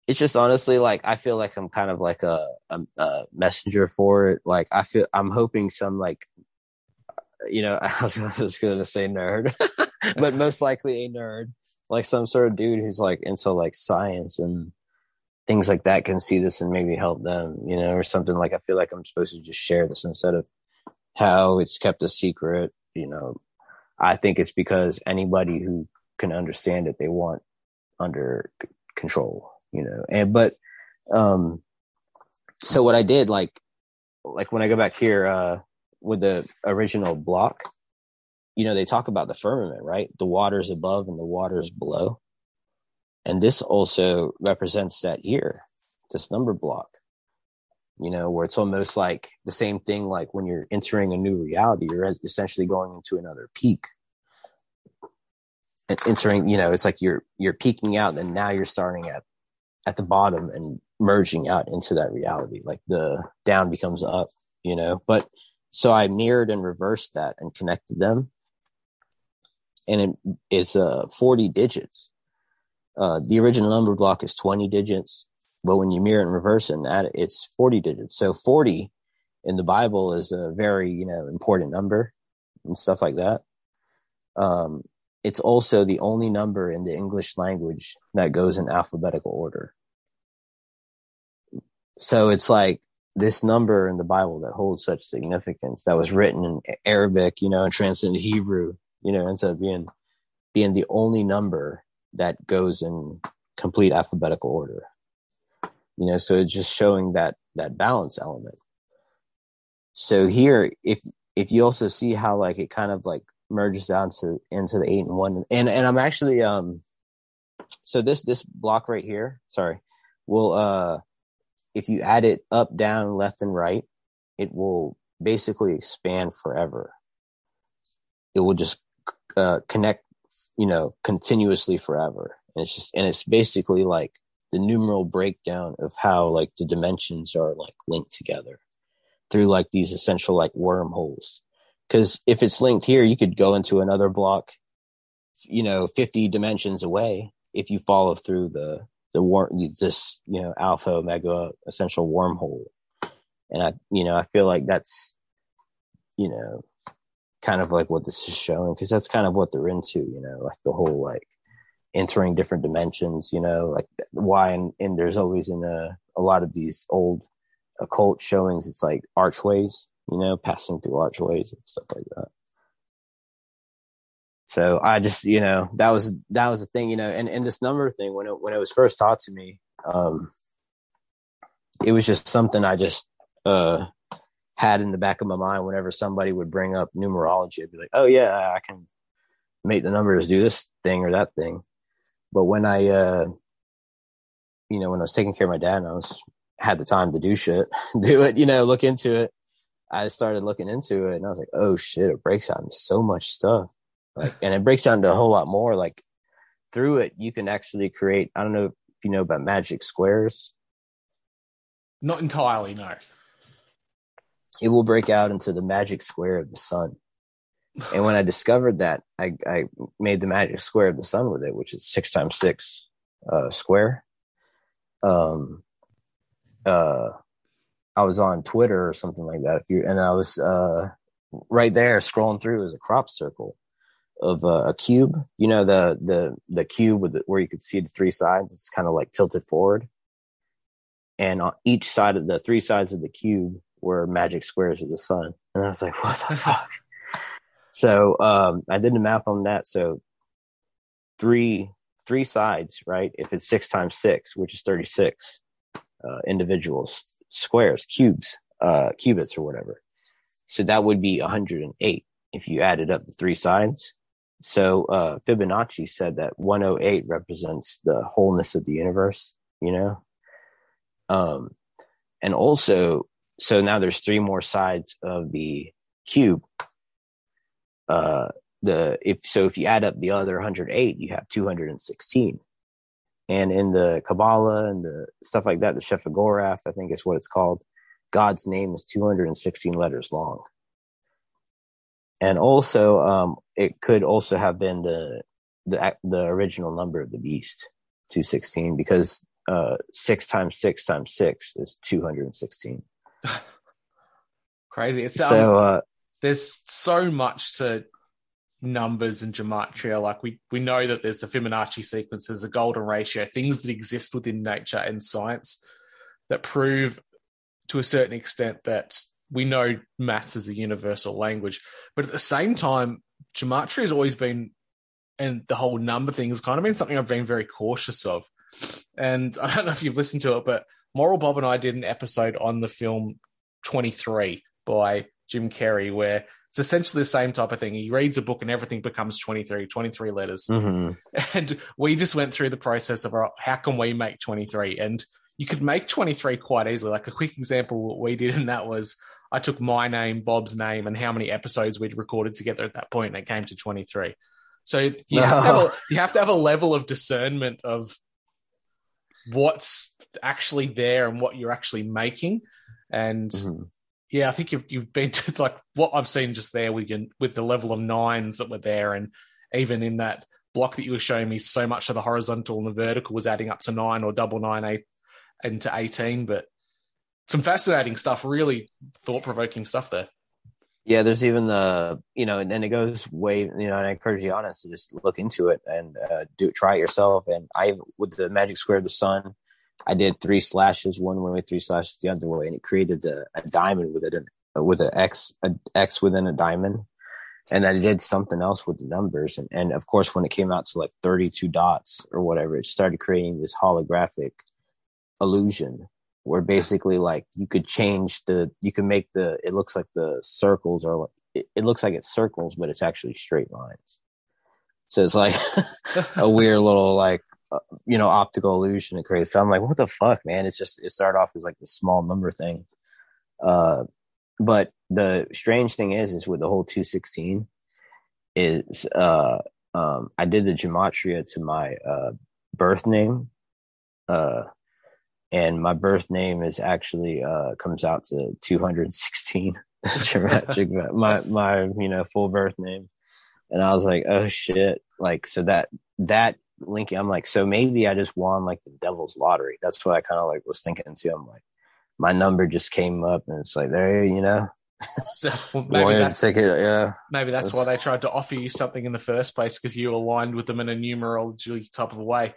it's just honestly like I feel like I'm kind of like a messenger for it. Like I'm hoping some, like, you know, I was just gonna say nerd, but most likely a nerd, like some sort of dude who's like into like science and things like that, can see this and maybe help them, you know, or something. Like I feel like I'm supposed to just share this instead of how it's kept a secret, you know. I think it's because anybody who can understand it, they want under control, you know. And but so what I did, like when I go back here with the original block, you know, they talk about the firmament, right? The waters above and the waters below, and this also represents that here, this number block, you know, where it's almost like the same thing. Like when you're entering a new reality, you're essentially going into another peak. Entering, you know, it's like you're peeking out, and now you're starting at the bottom and merging out into that reality. Like the down becomes up, you know. But so I mirrored and reversed that and connected them, and it's 40 digits. The original number block is 20 digits, but when you mirror and reverse and add it, it's 40 digits. So 40 in the Bible is a very, you know, important number and stuff like that. It's also the only number in the English language that goes in alphabetical order. So it's like this number in the Bible that holds such significance, that was written in Arabic, you know, and translated into Hebrew, you know, ends up being the only number that goes in complete alphabetical order. You know, so it's just showing that balance element. So here, if you also see how like it kind of like merges down to into the 8 and 1, and I'm actually so this block right here, sorry, will if you add it up, down, left, and right, it will basically expand forever. It will just connect, you know, continuously forever, and it's basically like the numeral breakdown of how like the dimensions are like linked together through like these essential like wormholes. Because if it's linked here, you could go into another block, you know, 50 dimensions away, if you follow through this, you know, alpha omega essential wormhole. And I feel like that's, you know, kind of like what this is showing, because that's kind of what they're into, you know, like the whole like entering different dimensions, you know, like why. And there's always in a lot of these old occult showings, it's like archways, you know, passing through archways and stuff like that. So I just, you know, that was the thing, you know, and this number thing, when it was first taught to me, it was just something I just had in the back of my mind whenever somebody would bring up numerology. I'd be like, oh yeah, I can make the numbers do this thing or that thing. But when I, you know, when I was taking care of my dad and I had the time to do it, you know, look into it, I started looking into it and I was like, oh shit, it breaks down so much stuff. Like, and it breaks down to a whole lot more. Like through it, you can actually create, I don't know if you know about magic squares. Not entirely, no. It will break out into the magic square of the sun. And when I discovered that, I made the magic square of the sun with it, which is 6 times 6 square. I was on Twitter or something like that. And I was right there scrolling through. It was a crop circle of a cube. You know, the cube where you could see the 3 sides. It's kind of like tilted forward. And on each side of the 3 sides of the cube were magic squares of the sun. And I was like, what the fuck? So I did the math on that. So three sides, right? If it's 6 times 6, which is 36 individuals, squares, cubes, cubits or whatever. So that would be 108 if you added up the 3 sides. So Fibonacci said that 108 represents the wholeness of the universe, you know? And also, so now there's 3 more sides of the cube. If you add up the other 108, you have 216. And in the Kabbalah and the stuff like that, the Shephagorath, I think is what it's called, God's name is 216 letters long. And also, it could also have been the original number of the beast, 216, because 6 times 6 times 6 is 216. Crazy. It's so there's so much to numbers and gematria. Like we know that there's the Fibonacci sequences, the golden ratio, things that exist within nature and science that prove to a certain extent that we know maths is a universal language. But at the same time, gematria has always been, and the whole number thing has kind of been something I've been very cautious of. And I don't know if you've listened to it, but Moral Bob and I did an episode on the film 23 by Jim Carrey, where it's essentially the same type of thing. He reads a book and everything becomes 23 letters. Mm-hmm. And we just went through the process of how can we make 23? And you could make 23 quite easily. Like a quick example, what we did, and that was I took my name, Bob's name, and how many episodes we'd recorded together at that point, and it came to 23. So you have to have a level of discernment of what's actually there and what you're actually making. And mm-hmm. Yeah, I think you've been to, like, what I've seen just there with the level of 9s that were there, and even in that block that you were showing me, so much of the horizontal and the vertical was adding up to 9 or double 9 into 18. But some fascinating stuff, really thought-provoking stuff there. Yeah, there's even the, you know, and it goes way, you know, and I encourage the audience to just look into it and try it yourself. And with the magic square of the sun, I did 3 slashes, one way, 3 slashes the other way, and it created a diamond with it, with an X within a diamond. And then I did something else with the numbers. And of course, when it came out to like 32 dots or whatever, it started creating this holographic illusion, where basically like it looks like the circles are like, it looks like it's circles, but it's actually straight lines. So it's like a weird little, like, you know, optical illusion it creates. So I'm like, what the fuck, man? It's just, it started off as like this small number thing. But the strange thing is with the whole 216 is, I did the gematria to my, birth name, and my birth name is actually comes out to 216. Dramatic, my you know, full birth name. And I was like, oh shit! Like, so that linking, I'm like, so maybe I just won like the devil's lottery. That's what I kind of like was thinking too. I'm like, my number just came up, and it's like there, you know. Well, maybe that's why they tried to offer you something in the first place, because you aligned with them in a numerology type of way,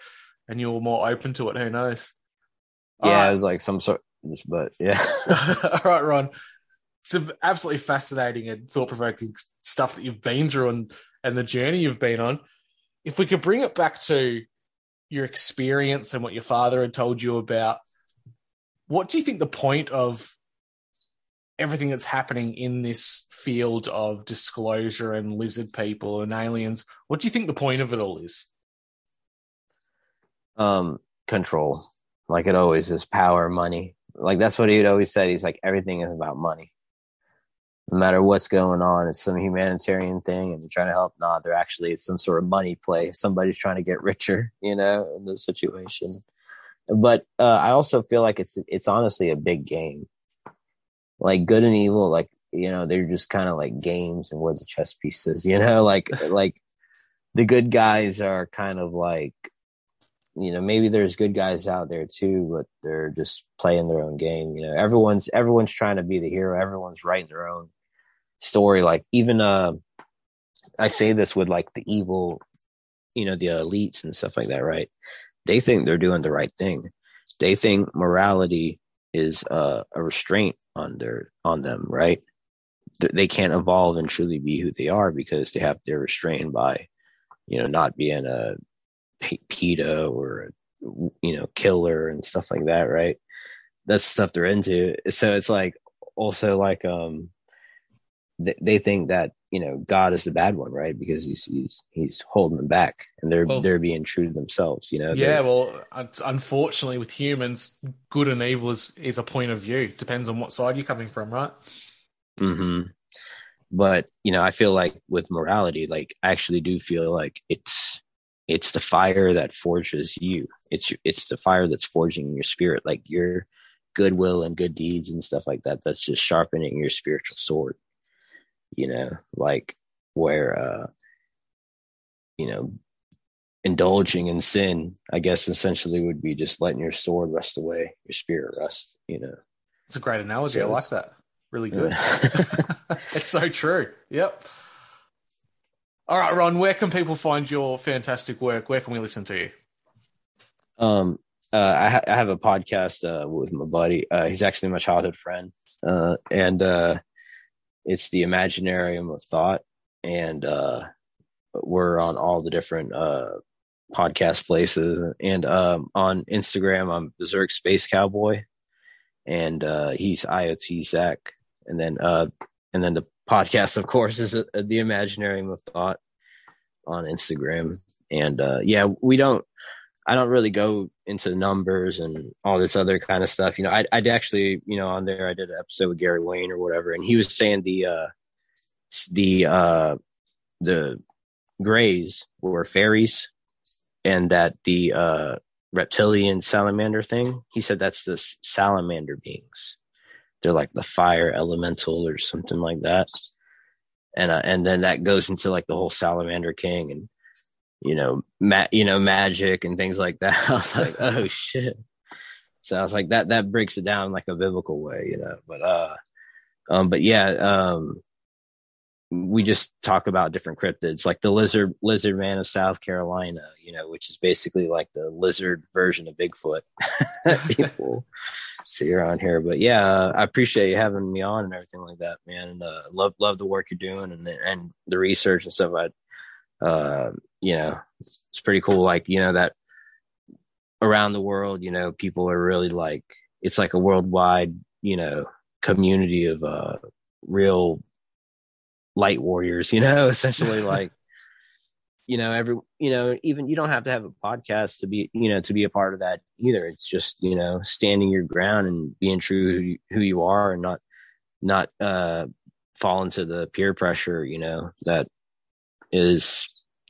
and you were more open to it. Who knows? Yeah, it was like some sort, but yeah. All right, Ron. some absolutely fascinating and thought-provoking stuff that you've been through and the journey you've been on. If we could bring it back to your experience and what your father had told you about, what do you think the point of everything that's happening in this field of disclosure and lizard people and aliens, what do you think the point of it all is? Control. Like it always is power, money. Like that's what he'd always said. He's like, everything is about money. No matter what's going on, it's some humanitarian thing and they're trying to help. Nah, they're actually, it's some sort of money play. Somebody's trying to get richer, you know, in this situation. But I also feel like it's honestly a big game. Like good and evil, like, you know, they're just kind of like games and where the chess pieces, you know, like the good guys are kind of like, you know, maybe there's good guys out there too, but they're just playing their own game. You know, everyone's trying to be the hero. Everyone's writing their own story. Like even, I say this with like the evil, you know, the elites and stuff like that, right? They think they're doing the right thing. They think morality is a restraint on them, right? They can't evolve and truly be who they are because they're restrained by, you know, not being a PETA or, you know, killer and stuff like that, right? That's stuff they're into. So it's like also like they think that, you know, God is the bad one, right? Because he's holding them back and they're being true to themselves, you know? Yeah, well, unfortunately with humans, good and evil is a point of view. Depends on what side you're coming from, right? Mm-hmm. But, you know, I feel like with morality, like I actually do feel like it's the fire that forges you. It's the fire that's forging your spirit, like your goodwill and good deeds and stuff like that. That's just sharpening your spiritual sword. You know, like where, you know, indulging in sin, I guess, essentially would be just letting your sword rust away, your spirit rust, you know. It's a great analogy. So I like that. Really good. Yeah. It's so true. Yep. All right, Ron, where can people find your fantastic work? Where can we listen to you? I have a podcast with my buddy. He's actually my childhood friend. And it's the Imaginarium of Thought, and we're on all the different podcast places. And on Instagram, I'm Berserk Space Cowboy, and he's IoT Zach. And then the podcast, of course, is the Imaginarium of Thought on Instagram. And yeah, I don't really go into numbers and all this other kind of stuff. You know, I'd actually, you know, on there, I did an episode with Gary Wayne or whatever, and he was saying the Greys were fairies, and that the reptilian salamander thing, he said that's the salamander beings. They're like the fire elemental or something like that. And then that goes into like the whole salamander king and, you know, magic and things like that. I was like, oh shit. So I was like, that breaks it down like a biblical way, you know, but yeah, we just talk about different cryptids, like the lizard man of South Carolina, you know, which is basically like the lizard version of Bigfoot. People see you're on here, but yeah, I appreciate you having me on and everything like that, man. And, love the work you're doing and the research and stuff. You know, it's pretty cool. Like, you know, that around the world, you know, people are really like, it's like a worldwide, you know, community of real light warriors, you know, essentially like, you know, even you don't have to have a podcast to be a part of that either. It's just, you know, standing your ground and being true who you are and not fall into the peer pressure, you know, that is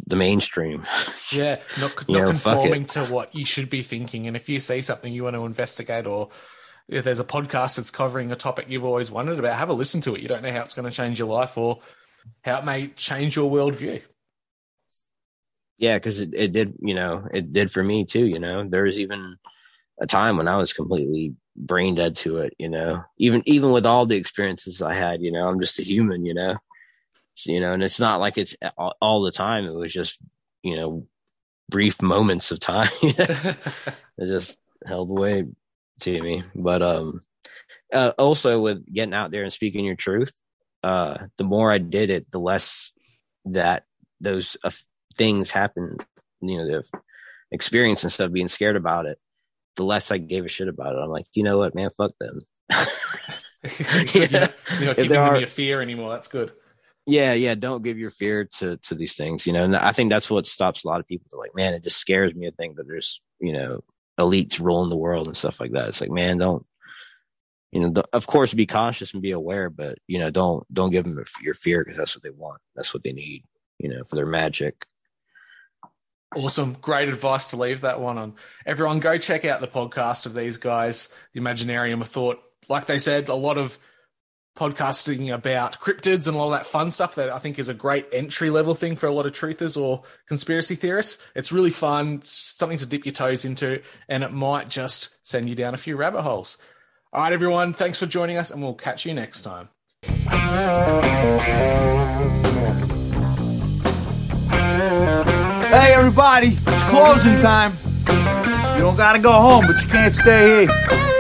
the mainstream. Yeah, not conforming to what you should be thinking. And if you see something you want to investigate, or if there's a podcast that's covering a topic you've always wondered about, have a listen to it. You don't know how it's going to change your life or how it may change your worldview. Yeah, because it did, you know, it did for me too, you know. There was even a time when I was completely brain dead to it, you know. Even with all the experiences I had, you know, I'm just a human, you know. You know, and it's not like it's all the time. It was just, you know, brief moments of time. It just held away to me. But Also with getting out there and speaking your truth, the more I did it, the less that those things happened, you know, the experience and stuff, being scared about it, the less I gave a shit about it. I'm like, you know what, man, fuck them. You're not giving them your fear anymore. That's good. Yeah. Don't give your fear to these things, you know? And I think that's what stops a lot of people. They're like, man, it just scares me to think that there's, you know, elites ruling the world and stuff like that. It's like, man, don't, you know, of course, be cautious and be aware, but, you know, don't give them your fear, because that's what they want. That's what they need, you know, for their magic. Awesome. Great advice to leave that one on. Everyone, go check out the podcast of these guys, the Imaginarium of Thought. Like they said, a lot of podcasting about cryptids and all that fun stuff that I think is a great entry level thing for a lot of truthers or conspiracy theorists. It's really fun. It's something to dip your toes into, and it might just send you down a few rabbit holes. All right, everyone, thanks for joining us, and we'll catch you next time. Hey everybody, it's closing time. You don't gotta go home, but you can't stay here.